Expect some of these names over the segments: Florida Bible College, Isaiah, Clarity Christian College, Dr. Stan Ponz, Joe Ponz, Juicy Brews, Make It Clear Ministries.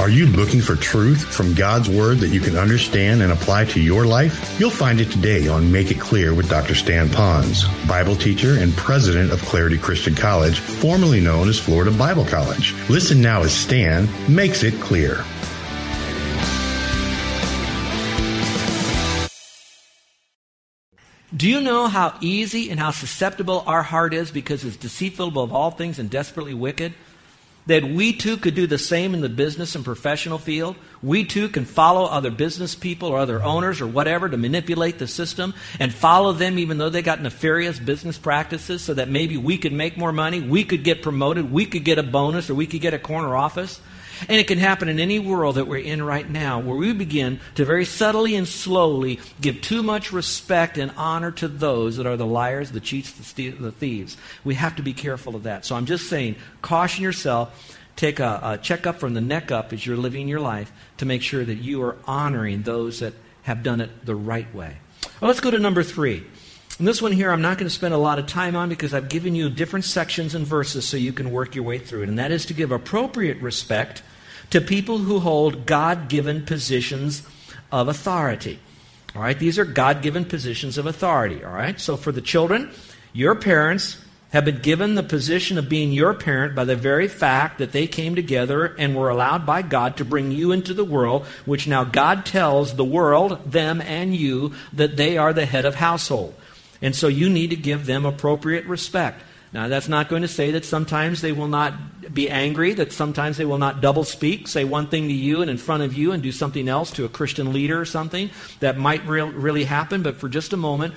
Are you looking for truth from God's Word that you can understand and apply to your life? You'll find it today on Make It Clear with Dr. Stan Ponz, Bible teacher and president of Clarity Christian College, formerly known as Florida Bible College. Listen now as Stan makes it clear. Do you know how easy and how susceptible our heart is because it's deceitful above all things and desperately wicked? That we too could do the same in the business and professional field. We too can follow other business people or other owners or whatever to manipulate the system and follow them even though they got nefarious business practices so that maybe we could make more money, we could get promoted, we could get a bonus, or we could get a corner office. And it can happen in any world that we're in right now where we begin to very subtly and slowly give too much respect and honor to those that are the liars, the cheats, the thieves. We have to be careful of that. So I'm just saying, caution yourself. Take a checkup from the neck up as you're living your life to make sure that you are honoring those that have done it the right way. Well, let's go to number 3. And this one here I'm not going to spend a lot of time on because I've given you different sections and verses so you can work your way through it. And that is to give appropriate respect to people who hold God-given positions of authority. All right, these are God-given positions of authority. All right, so for the children, your parents have been given the position of being your parent by the very fact that they came together and were allowed by God to bring you into the world, which now God tells the world, them and you, that they are the head of household. And so you need to give them appropriate respect. Now, that's not going to say that sometimes they will not be angry, that sometimes they will not double speak, say one thing to you and in front of you and do something else to a Christian leader or something. That might really happen, but for just a moment,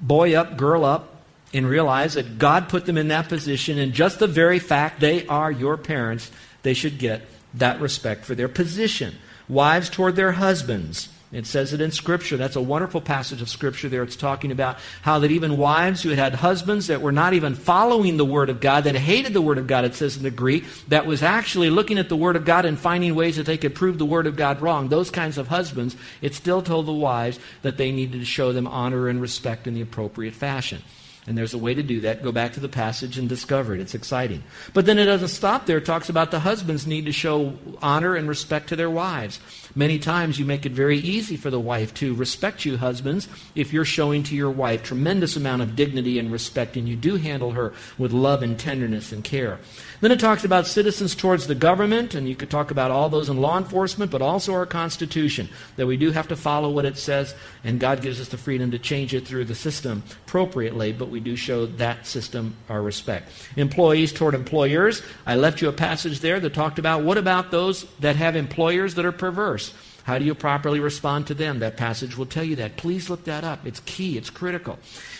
boy up, girl up, and realize that God put them in that position, and just the very fact they are your parents, they should get that respect for their position. Wives toward their husbands. It says it in Scripture. That's a wonderful passage of Scripture there. It's talking about how that even wives who had husbands that were not even following the Word of God, that hated the Word of God, it says in the Greek, that was actually looking at the Word of God and finding ways that they could prove the Word of God wrong. Those kinds of husbands, it still told the wives that they needed to show them honor and respect in the appropriate fashion. And there's a way to do that. Go back to the passage and discover it. It's exciting. But then it doesn't stop there. It talks about the husbands need to show honor and respect to their wives. Many times you make it very easy for the wife to respect you, husbands, if you're showing to your wife tremendous amount of dignity and respect, and you do handle her with love and tenderness and care. Then it talks about citizens towards the government, and you could talk about all those in law enforcement, but also our Constitution, that we do have to follow what it says, and God gives us the freedom to change it through the system appropriately, but we do show that system our respect. Employees toward employers. I left you a passage there that talked about what about those that have employers that are perverse? How do you properly respond to them? That passage will tell you that. Please look that up. It's key. It's critical.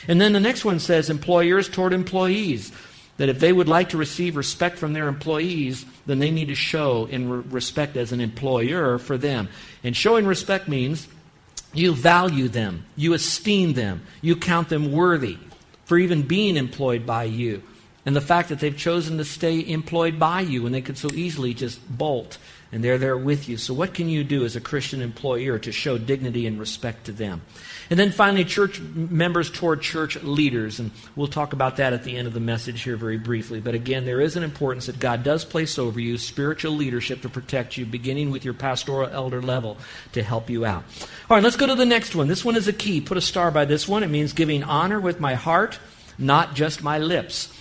And then the next one says employers toward employees. That if they would like to receive respect from their employees, then they need to show in respect as an employer for them. And showing respect means you value them, you esteem them, you count them worthy for even being employed by you. And the fact that they've chosen to stay employed by you when they could so easily just bolt, and they're there with you. So what can you do as a Christian employer to show dignity and respect to them? And then finally, church members toward church leaders. And we'll talk about that at the end of the message here very briefly. But again, there is an importance that God does place over you, spiritual leadership to protect you, beginning with your pastoral elder level to help you out. All right, let's go to the next one. This one is a key. Put a star by this one. It means giving honor with my heart, not just my lips.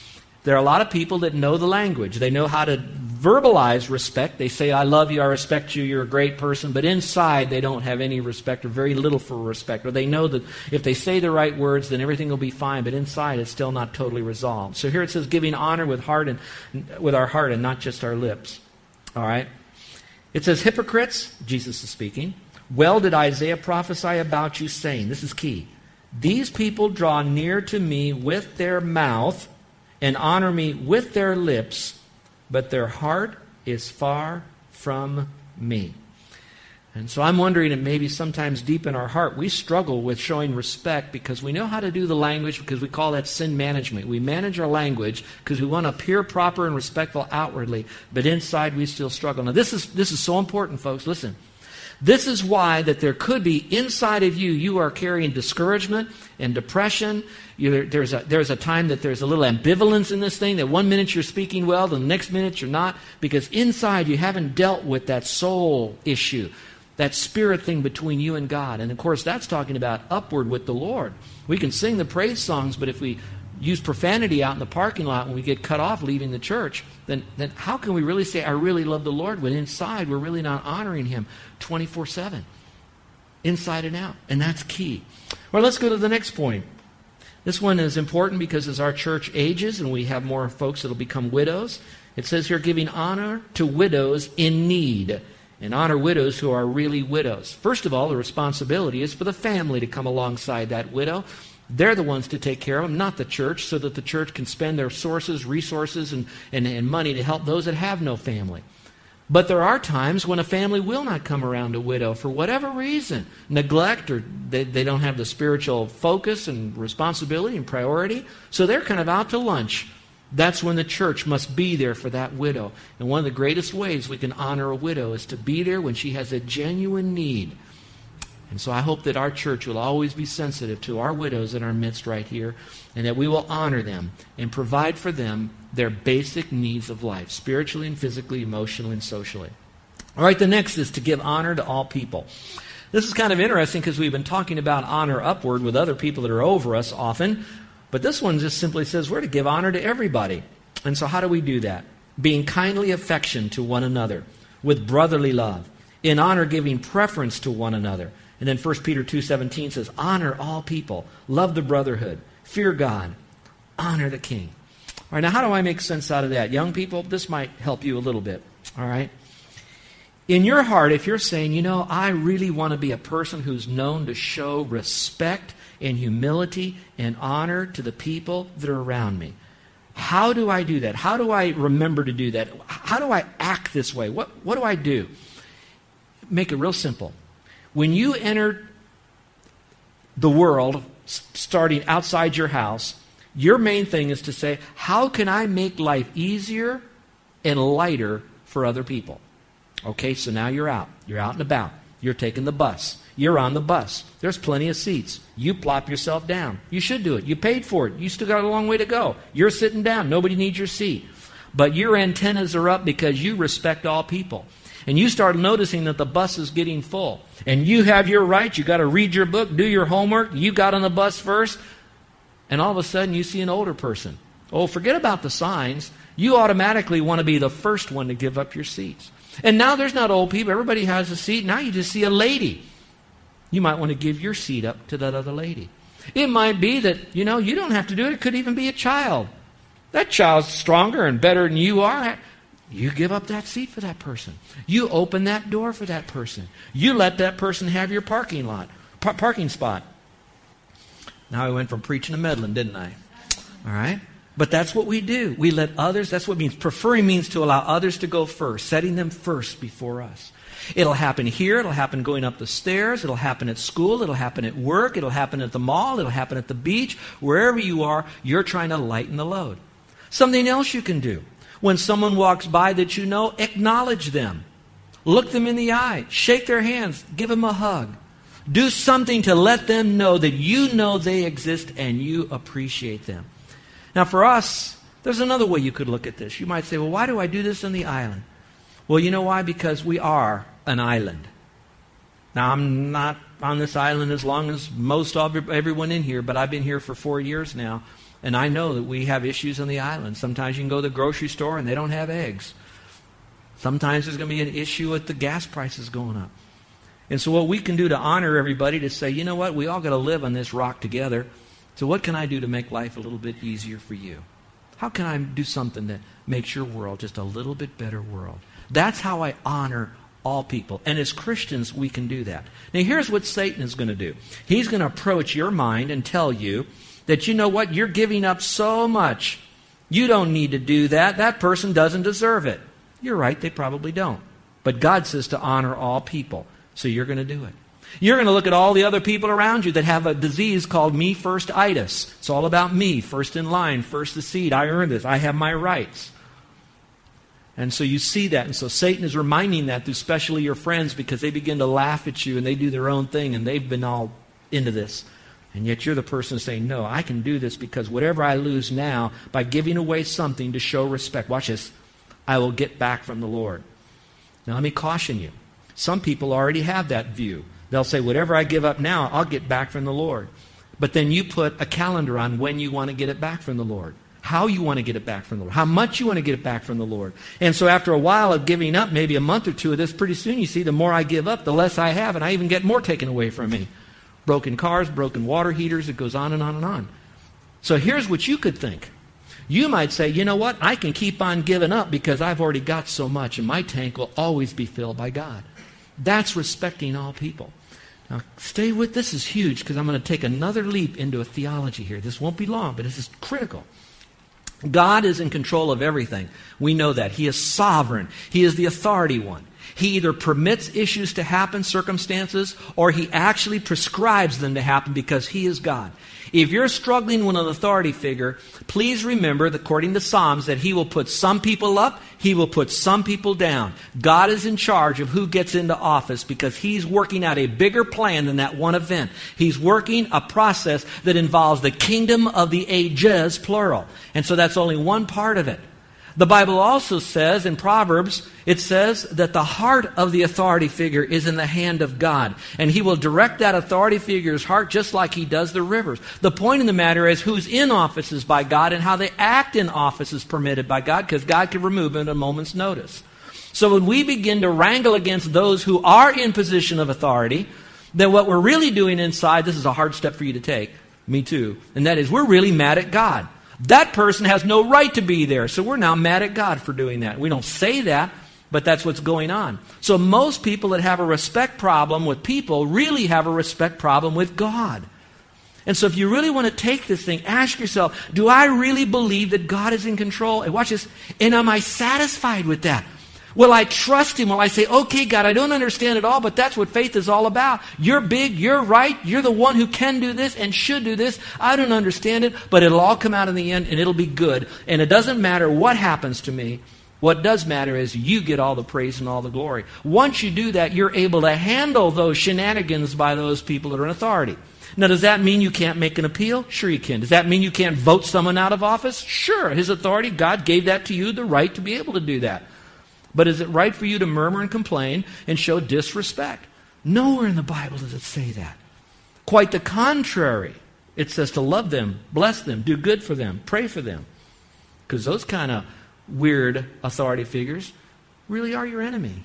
There are a lot of people that know the language. They know how to verbalize respect. They say, I love you, I respect you, you're a great person. But inside, they don't have any respect or very little for respect. Or they know that if they say the right words, then everything will be fine. But inside, it's still not totally resolved. So here it says, giving honor with our heart and not just our lips. All right? It says, hypocrites, Jesus is speaking, well did Isaiah prophesy about you, saying, this is key, these people draw near to me with their mouth and honor me with their lips, but their heart is far from me. And so I'm wondering if maybe sometimes deep in our heart we struggle with showing respect because we know how to do the language, because we call that sin management. We manage our language because we want to appear proper and respectful outwardly, but inside we still struggle. Now this is so important, folks. Listen. This is why that there could be inside of you, you are carrying discouragement and depression. There's a time that there's a little ambivalence in this thing, that one minute you're speaking well, the next minute you're not, because inside you haven't dealt with that soul issue, that spirit thing between you and God. And of course, that's talking about upward with the Lord. We can sing the praise songs, but if we use profanity out in the parking lot when we get cut off leaving the church, then how can we really say, I really love the Lord, when inside we're really not honoring Him 24/7, inside and out? And that's key. Well, let's go to the next point. This one is important because as our church ages and we have more folks that will become widows, it says here, giving honor to widows in need, and honor widows who are really widows. First of all, the responsibility is for the family to come alongside that widow. They're the ones to take care of them, not the church, so that the church can spend their sources, resources, and money to help those that have no family. But there are times when a family will not come around a widow for whatever reason, neglect, or they don't have the spiritual focus and responsibility and priority, so they're kind of out to lunch. That's when the church must be there for that widow. And one of the greatest ways we can honor a widow is to be there when she has a genuine need. And so I hope that our church will always be sensitive to our widows in our midst right here, and that we will honor them and provide for them their basic needs of life, spiritually and physically, emotionally and socially. All right, the next is to give honor to all people. This is kind of interesting because we've been talking about honor upward with other people that are over us often, but this one just simply says we're to give honor to everybody. And so how do we do that? Being kindly affectionate to one another with brotherly love, in honor giving preference to one another. And then 1 Peter 2:17 says, honor all people, love the brotherhood, fear God, honor the king. All right, now how do I make sense out of that? Young people, this might help you a little bit, all right? In your heart, if you're saying, you know, I really want to be a person who's known to show respect and humility and honor to the people that are around me, how do I do that? How do I remember to do that? How do I act this way? What do I do? Make it real simple. When you enter the world, starting outside your house, your main thing is to say, how can I make life easier and lighter for other people? Okay, so now you're out. You're out and about. You're taking the bus. You're on the bus. There's plenty of seats. You plop yourself down. You should do it. You paid for it. You still got a long way to go. You're sitting down. Nobody needs your seat. But your antennas are up because you respect all people. And you start noticing that the bus is getting full. And you have your rights. You got to read your book, do your homework. You got on the bus first. And all of a sudden you see an older person. Oh, forget about the signs. You automatically want to be the first one to give up your seats. And now there's not old people. Everybody has a seat. Now you just see a lady. You might want to give your seat up to that other lady. It might be that, you know, you don't have to do it. It could even be a child. That child's stronger and better than you are. You give up that seat for that person. You open that door for that person. You let that person have your parking spot. Now I went from preaching to meddling, didn't I? All right? But that's what we do. We let others, that's what it means. Preferring means to allow others to go first, setting them first before us. It'll happen here. It'll happen going up the stairs. It'll happen at school. It'll happen at work. It'll happen at the mall. It'll happen at the beach. Wherever you are, you're trying to lighten the load. Something else you can do. When someone walks by that you know, acknowledge them. Look them in the eye. Shake their hands. Give them a hug. Do something to let them know that you know they exist and you appreciate them. Now for us, there's another way you could look at this. You might say, well, why do I do this on the island? Well, you know why? Because we are an island. Now I'm not on this island as long as most of everyone in here, but I've been here for 4 years now. And I know that we have issues on the island. Sometimes you can go to the grocery store and they don't have eggs. Sometimes there's going to be an issue with the gas prices going up. And so what we can do to honor everybody to say, you know what, we all got to live on this rock together. So what can I do to make life a little bit easier for you? How can I do something that makes your world just a little bit better world? That's how I honor all people. And as Christians, we can do that. Now here's what Satan is going to do. He's going to approach your mind and tell you, that you know what, you're giving up so much You don't need to do that. That person doesn't deserve it. You're right, they probably don't. But God says to honor all people, so you're going to do it. You're going to look at all the other people around you that have a disease called me-first-itis. It's all about me, first in line, first the seed. I earned this. I have my rights. And so you see that. And so Satan is reminding that through especially your friends, because they begin to laugh at you and they do their own thing and they've been all into this. And yet you're the person saying, no, I can do this because whatever I lose now, by giving away something to show respect, watch this, I will get back from the Lord. Now let me caution you. Some people already have that view. They'll say, whatever I give up now, I'll get back from the Lord. But then you put a calendar on when you want to get it back from the Lord, how you want to get it back from the Lord, how much you want to get it back from the Lord. And so after a while of giving up, maybe a month or two of this, pretty soon you see the more I give up, the less I have, and I even get more taken away from me. Broken cars, broken water heaters, it goes on and on and on. So here's what you could think. You might say, you know what, I can keep on giving up because I've already got so much, and my tank will always be filled by God. That's respecting all people. Now, stay with this is huge because I'm going to take another leap into a theology here. This won't be long, but this is critical. God is in control of everything. We know that. He is sovereign. He is the authority one. He either permits issues to happen, circumstances, or he actually prescribes them to happen because he is God. If you're struggling with an authority figure, please remember, that according to Psalms, that he will put some people up, he will put some people down. God is in charge of who gets into office because he's working out a bigger plan than that one event. He's working a process that involves the kingdom of the ages, plural. And so that's only one part of it. The Bible also says in Proverbs, it says that the heart of the authority figure is in the hand of God. And he will direct that authority figure's heart just like he does the rivers. The point in the matter is who's in office is by God, and how they act in office is permitted by God, because God can remove them at a moment's notice. So when we begin to wrangle against those who are in position of authority, then what we're really doing inside, this is a hard step for you to take, me too, and that is we're really mad at God. That person has no right to be there, so we're now mad at God for doing that. We don't say that, but that's what's going on. So most people that have a respect problem with people really have a respect problem with God. And so if you really want to take this thing, ask yourself, do I really believe that God is in control? And watch this, and am I satisfied with that? Will I trust him? Will I say, okay, God, I don't understand it all, but that's what faith is all about. You're big, you're right, you're the one who can do this and should do this. I don't understand it, but it'll all come out in the end and it'll be good. And it doesn't matter what happens to me. What does matter is you get all the praise and all the glory. Once you do that, you're able to handle those shenanigans by those people that are in authority. Now, does that mean you can't make an appeal? Sure you can. Does that mean you can't vote someone out of office? Sure. His authority, God gave that to you, the right to be able to do that. But is it right for you to murmur and complain and show disrespect? Nowhere in the Bible does it say that. Quite the contrary. It says to love them, bless them, do good for them, pray for them. Because those kind of weird authority figures really are your enemy.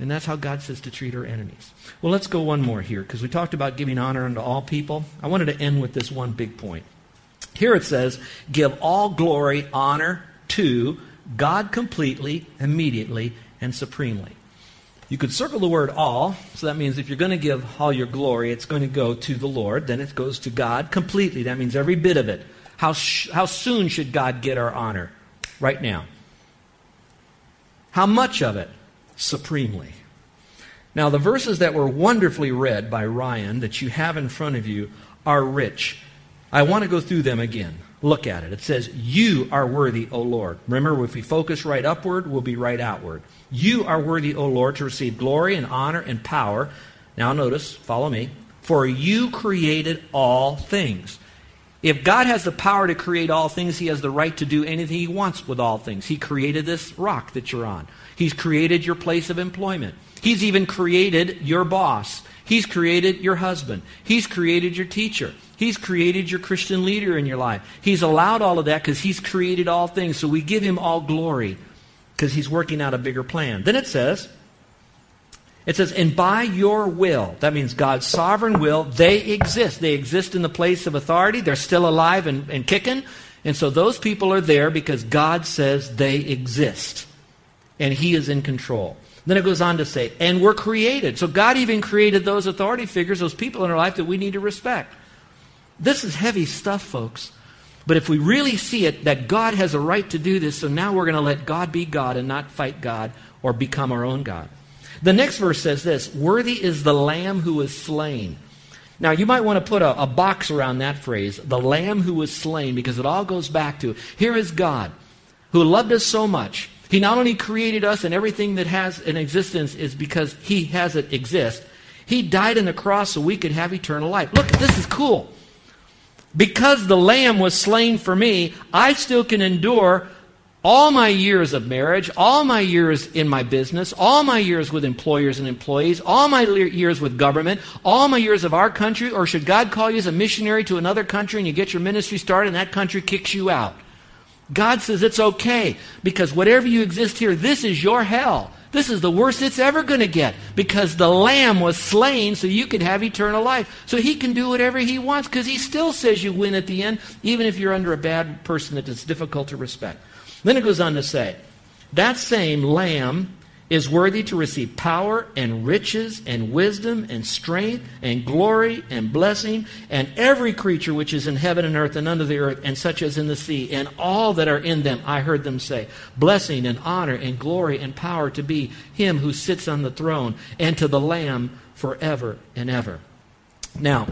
And that's how God says to treat our enemies. Well, let's go one more here, because we talked about giving honor unto all people. I wanted to end with this one big point. Here it says, give all glory, honor to God completely, immediately, and supremely. You could circle the word all, so that means if you're going to give all your glory, it's going to go to the Lord, then it goes to God completely. That means every bit of it. How soon should God get our honor? Right now. How much of it? Supremely. Now, the verses that were wonderfully read by Ryan that you have in front of you are rich. I want to go through them again. Look at it. It says, you are worthy, O Lord. Remember, if we focus right upward, we'll be right outward. You are worthy, O Lord, to receive glory and honor and power. Now notice, follow me. For you created all things. If God has the power to create all things, he has the right to do anything he wants with all things. He created this rock that you're on. He's created your place of employment. He's even created your boss. He's created your husband. He's created your teacher. He's created your Christian leader in your life. He's allowed all of that because he's created all things. So we give him all glory because he's working out a bigger plan. Then it says, and by your will, that means God's sovereign will, they exist. They exist in the place of authority. They're still alive and kicking. And so those people are there because God says they exist. And he is in control. Then it goes on to say, and we're created. So God even created those authority figures, those people in our life that we need to respect. This is heavy stuff, folks. But if we really see it, that God has a right to do this, so now we're going to let God be God and not fight God or become our own God. The next verse says this: worthy is the Lamb who was slain. Now, you might want to put a box around that phrase, the Lamb who was slain, because it all goes back to, here is God who loved us so much. He not only created us, and everything that has an existence is because He has it exist. He died on the cross so we could have eternal life. Look, this is cool. Because the Lamb was slain for me, I still can endure all my years of marriage, all my years in my business, all my years with employers and employees, all my years with government, all my years of our country, or should God call you as a missionary to another country and you get your ministry started and that country kicks you out. God says it's okay, because whatever you exist here, this is your hell. This is the worst it's ever going to get, because the Lamb was slain so you could have eternal life. So He can do whatever He wants, because He still says you win at the end, even if you're under a bad person that is difficult to respect. Then it goes on to say, that same Lamb is worthy to receive power and riches and wisdom and strength and glory and blessing, and every creature which is in heaven and earth and under the earth and such as in the sea and all that are in them. I heard them say, blessing and honor and glory and power to be Him who sits on the throne and to the Lamb forever and ever. Now,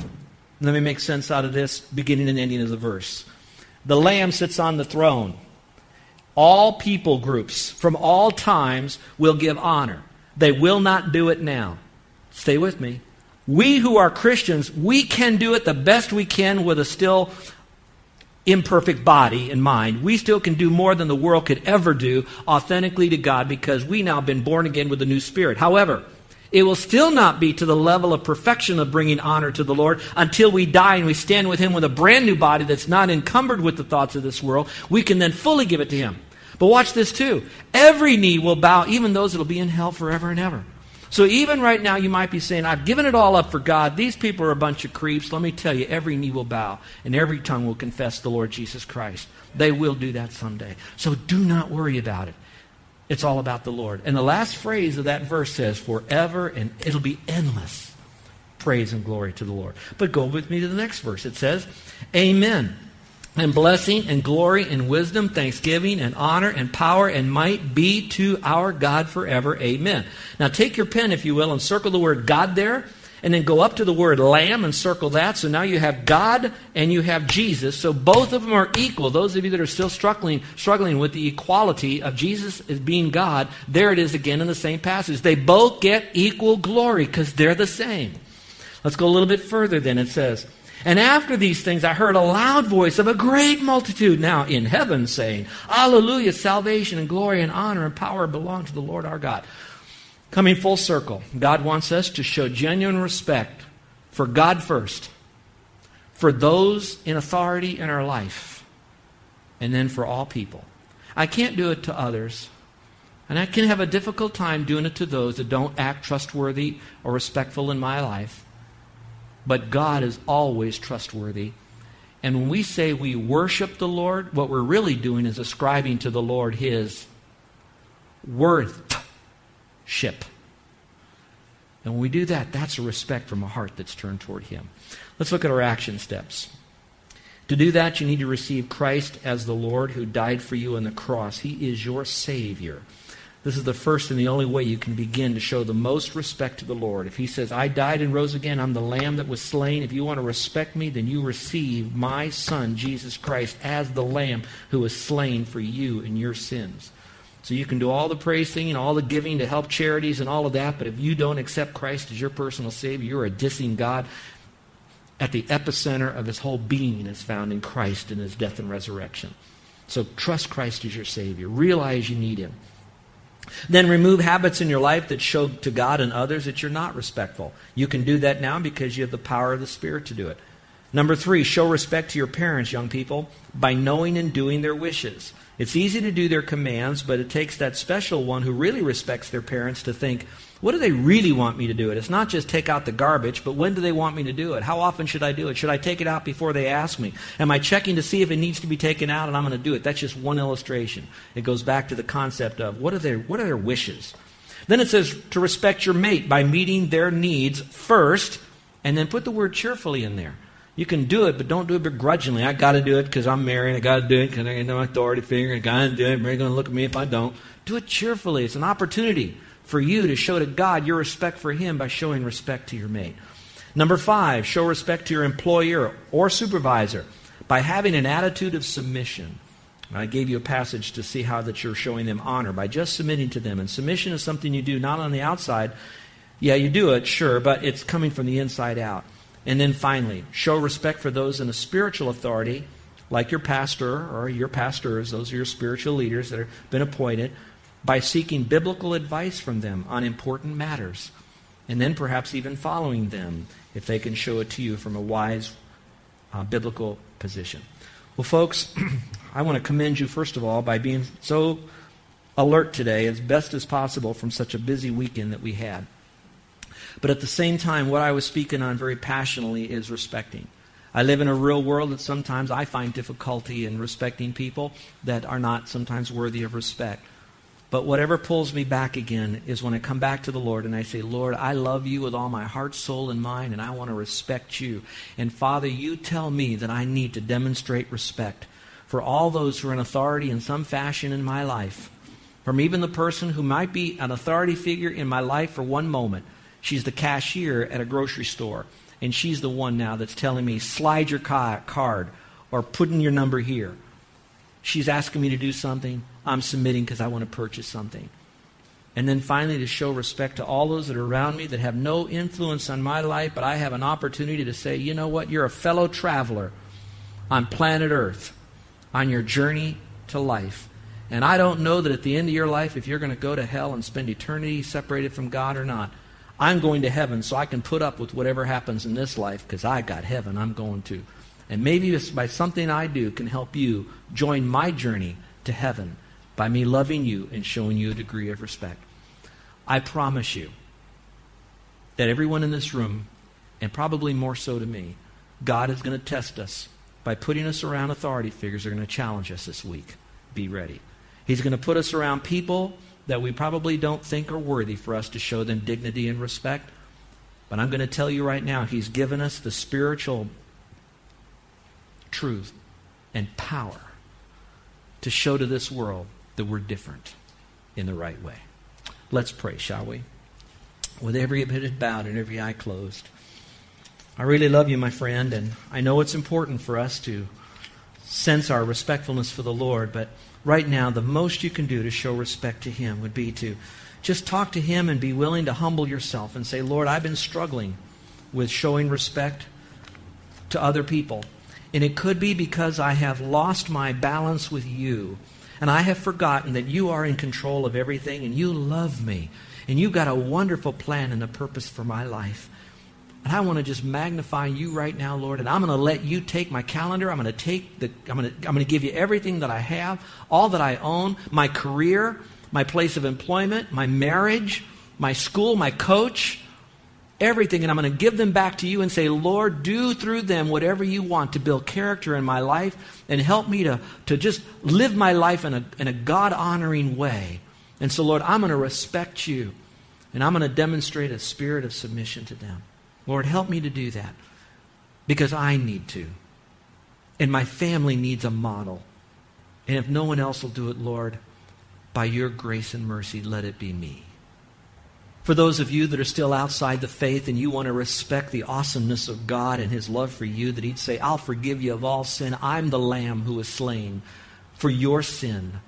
let me make sense out of this beginning and ending of the verse. The Lamb sits on the throne. All people groups from all times will give honor. They will not do it now. Stay with me. We who are Christians, we can do it the best we can with a still imperfect body and mind. We still can do more than the world could ever do authentically to God, because we now have been born again with a new spirit. However, it will still not be to the level of perfection of bringing honor to the Lord until we die and we stand with Him with a brand new body that's not encumbered with the thoughts of this world. We can then fully give it to Him. But watch this too. Every knee will bow, even those that will be in hell forever and ever. So even right now you might be saying, I've given it all up for God. These people are a bunch of creeps. Let me tell you, every knee will bow and every tongue will confess the Lord Jesus Christ. They will do that someday. So do not worry about it. It's all about the Lord. And the last phrase of that verse says, forever, and it'll be endless praise and glory to the Lord. But go with me to the next verse. It says, amen. And blessing and glory and wisdom, thanksgiving and honor and power and might be to our God forever. Amen. Now take your pen, if you will, and circle the word God there. And then go up to the word Lamb and circle that. So now you have God and you have Jesus. So both of them are equal. Those of you that are still struggling with the equality of Jesus as being God, there it is again in the same passage. They both get equal glory because they're the same. Let's go a little bit further then. It says, and after these things I heard a loud voice of a great multitude now in heaven saying, hallelujah, salvation and glory and honor and power belong to the Lord our God. Coming full circle, God wants us to show genuine respect for God first, for those in authority in our life, and then for all people. I can't do it to others, and I can have a difficult time doing it to those that don't act trustworthy or respectful in my life, but God is always trustworthy. And when we say we worship the Lord, what we're really doing is ascribing to the Lord His worth. Ship. And when we do that, that's a respect from a heart that's turned toward Him. Let's look at our action steps. To do that, you need to receive Christ as the Lord who died for you on the cross. He is your Savior. This is the first and the only way you can begin to show the most respect to the Lord. If He says, I died and rose again, I'm the Lamb that was slain. If you want to respect me, then you receive my Son, Jesus Christ, as the Lamb who was slain for you and your sins. So you can do all the praise singing, all the giving to help charities and all of that, but if you don't accept Christ as your personal Savior, you are dissing God. At the epicenter of His whole being is found in Christ and His death and resurrection. So trust Christ as your Savior. Realize you need Him. Then remove habits in your life that show to God and others that you're not respectful. You can do that now because you have the power of the Spirit to do it. Number 3, show respect to your parents, young people, by knowing and doing their wishes. It's easy to do their commands, but it takes that special one who really respects their parents to think, what do they really want me to do it? It's not just take out the garbage, but when do they want me to do it? How often should I do it? Should I take it out before they ask me? Am I checking to see if it needs to be taken out and I'm going to do it? That's just one illustration. It goes back to the concept of what are their wishes? Then it says to respect your mate by meeting their needs first, and then put the word cheerfully in there. You can do it, but don't do it begrudgingly. I got to do it because I'm married. I got to do it because I got no authority figure. I got to do it. They're going to look at me if I don't. Do it cheerfully. It's an opportunity for you to show to God your respect for Him by showing respect to your mate. Number 5, show respect to your employer or supervisor by having an attitude of submission. I gave you a passage to see how that you're showing them honor by just submitting to them. And submission is something you do not on the outside. Yeah, you do it, sure, but it's coming from the inside out. And then finally, show respect for those in a spiritual authority, like your pastor or your pastors. Those are your spiritual leaders that have been appointed, by seeking biblical advice from them on important matters. And then perhaps even following them if they can show it to you from a wise biblical position. Well, folks, I want to commend you, first of all, by being so alert today as best as possible from such a busy weekend that we had. But at the same time, what I was speaking on very passionately is respecting. I live in a real world that sometimes I find difficulty in respecting people that are not sometimes worthy of respect. But whatever pulls me back again is when I come back to the Lord and I say, Lord, I love you with all my heart, soul, and mind, and I want to respect you. And Father, you tell me that I need to demonstrate respect for all those who are in authority in some fashion in my life, from even the person who might be an authority figure in my life for one moment. She's the cashier at a grocery store, and she's the one now that's telling me, slide your card or put in your number here. She's asking me to do something. I'm submitting because I want to purchase something. And then finally, to show respect to all those that are around me that have no influence on my life, but I have an opportunity to say, you know what, you're a fellow traveler on planet Earth on your journey to life. And I don't know that at the end of your life if you're going to go to hell and spend eternity separated from God or not. I'm going to heaven, so I can put up with whatever happens in this life because I got heaven I'm going to. And maybe by something I do can help you join my journey to heaven by me loving you and showing you a degree of respect. I promise you that everyone in this room, and probably more so to me, God is going to test us by putting us around authority figures that are going to challenge us this week. Be ready. He's going to put us around people that we probably don't think are worthy for us to show them dignity and respect. But I'm going to tell you right now, He's given us the spiritual truth and power to show to this world that we're different in the right way. Let's pray, shall we? With every head bowed and every eye closed. I really love you, my friend, and I know it's important for us to sense our respectfulness for the Lord, but right now the most you can do to show respect to Him would be to just talk to Him and be willing to humble yourself and say, Lord, I've been struggling with showing respect to other people. And it could be because I have lost my balance with you. And I have forgotten that you are in control of everything and you love me. And you've got a wonderful plan and a purpose for my life. And I want to just magnify you right now, Lord. And I'm going to let you take my calendar. I'm going to give you everything that I have, all that I own, my career, my place of employment, my marriage, my school, my coach, everything, and I'm going to give them back to you and say, Lord, do through them whatever you want to build character in my life and help me to just live my life in a God-honoring way. And so, Lord, I'm going to respect you, and I'm going to demonstrate a spirit of submission to them. Lord, help me to do that because I need to, and my family needs a model. And if no one else will do it, Lord, by your grace and mercy, let it be me. For those of you that are still outside the faith and you want to respect the awesomeness of God and His love for you, that He'd say, I'll forgive you of all sin. I'm the Lamb who was slain for your sin.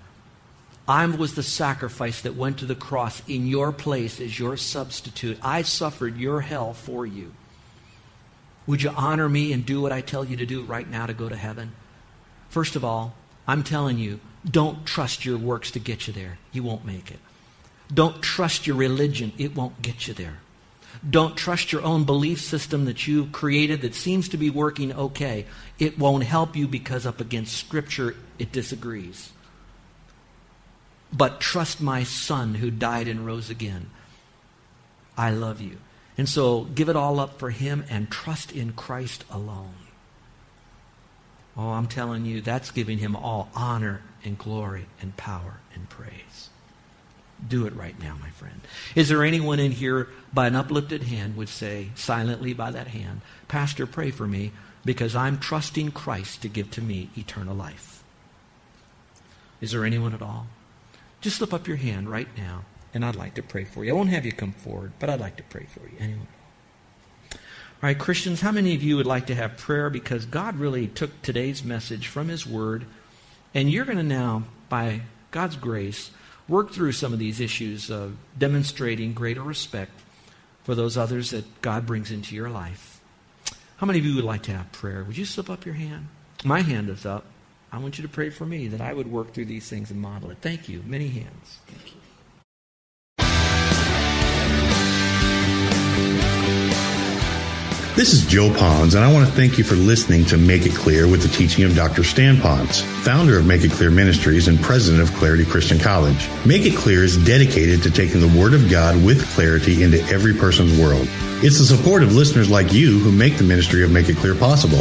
I was the sacrifice that went to the cross in your place as your substitute. I suffered your hell for you. Would you honor me and do what I tell you to do right now to go to heaven? First of all, I'm telling you, don't trust your works to get you there. You won't make it. Don't trust your religion. It won't get you there. Don't trust your own belief system that you've created that seems to be working okay. It won't help you because up against Scripture, it disagrees. But trust my Son who died and rose again. I love you. And so give it all up for Him and trust in Christ alone. Oh, I'm telling you, that's giving Him all honor and glory and power and praise. Do it right now, my friend. Is there anyone in here by an uplifted hand would say, silently by that hand, Pastor, pray for me. because I'm trusting Christ to give to me eternal life. Is there anyone at all? Just slip up your hand right now, and I'd like to pray for you. I won't have you come forward, but I'd like to pray for you. Anyone at all? All right, Christians, how many of you would like to have prayer? Because God really took today's message from His Word, and you're going to now, by God's grace, work through some of these issues of demonstrating greater respect for those others that God brings into your life. How many of you would like to have prayer? Would you slip up your hand? My hand is up. I want you to pray for me that I would work through these things and model it. Thank you. Many hands. Thank you. This is Joe Ponz, and I want to thank you for listening to Make It Clear with the teaching of Dr. Stan Ponz, founder of Make It Clear Ministries and president of Clarity Christian College. Make It Clear is dedicated to taking the Word of God with clarity into every person's world. It's the support of listeners like you who make the ministry of Make It Clear possible.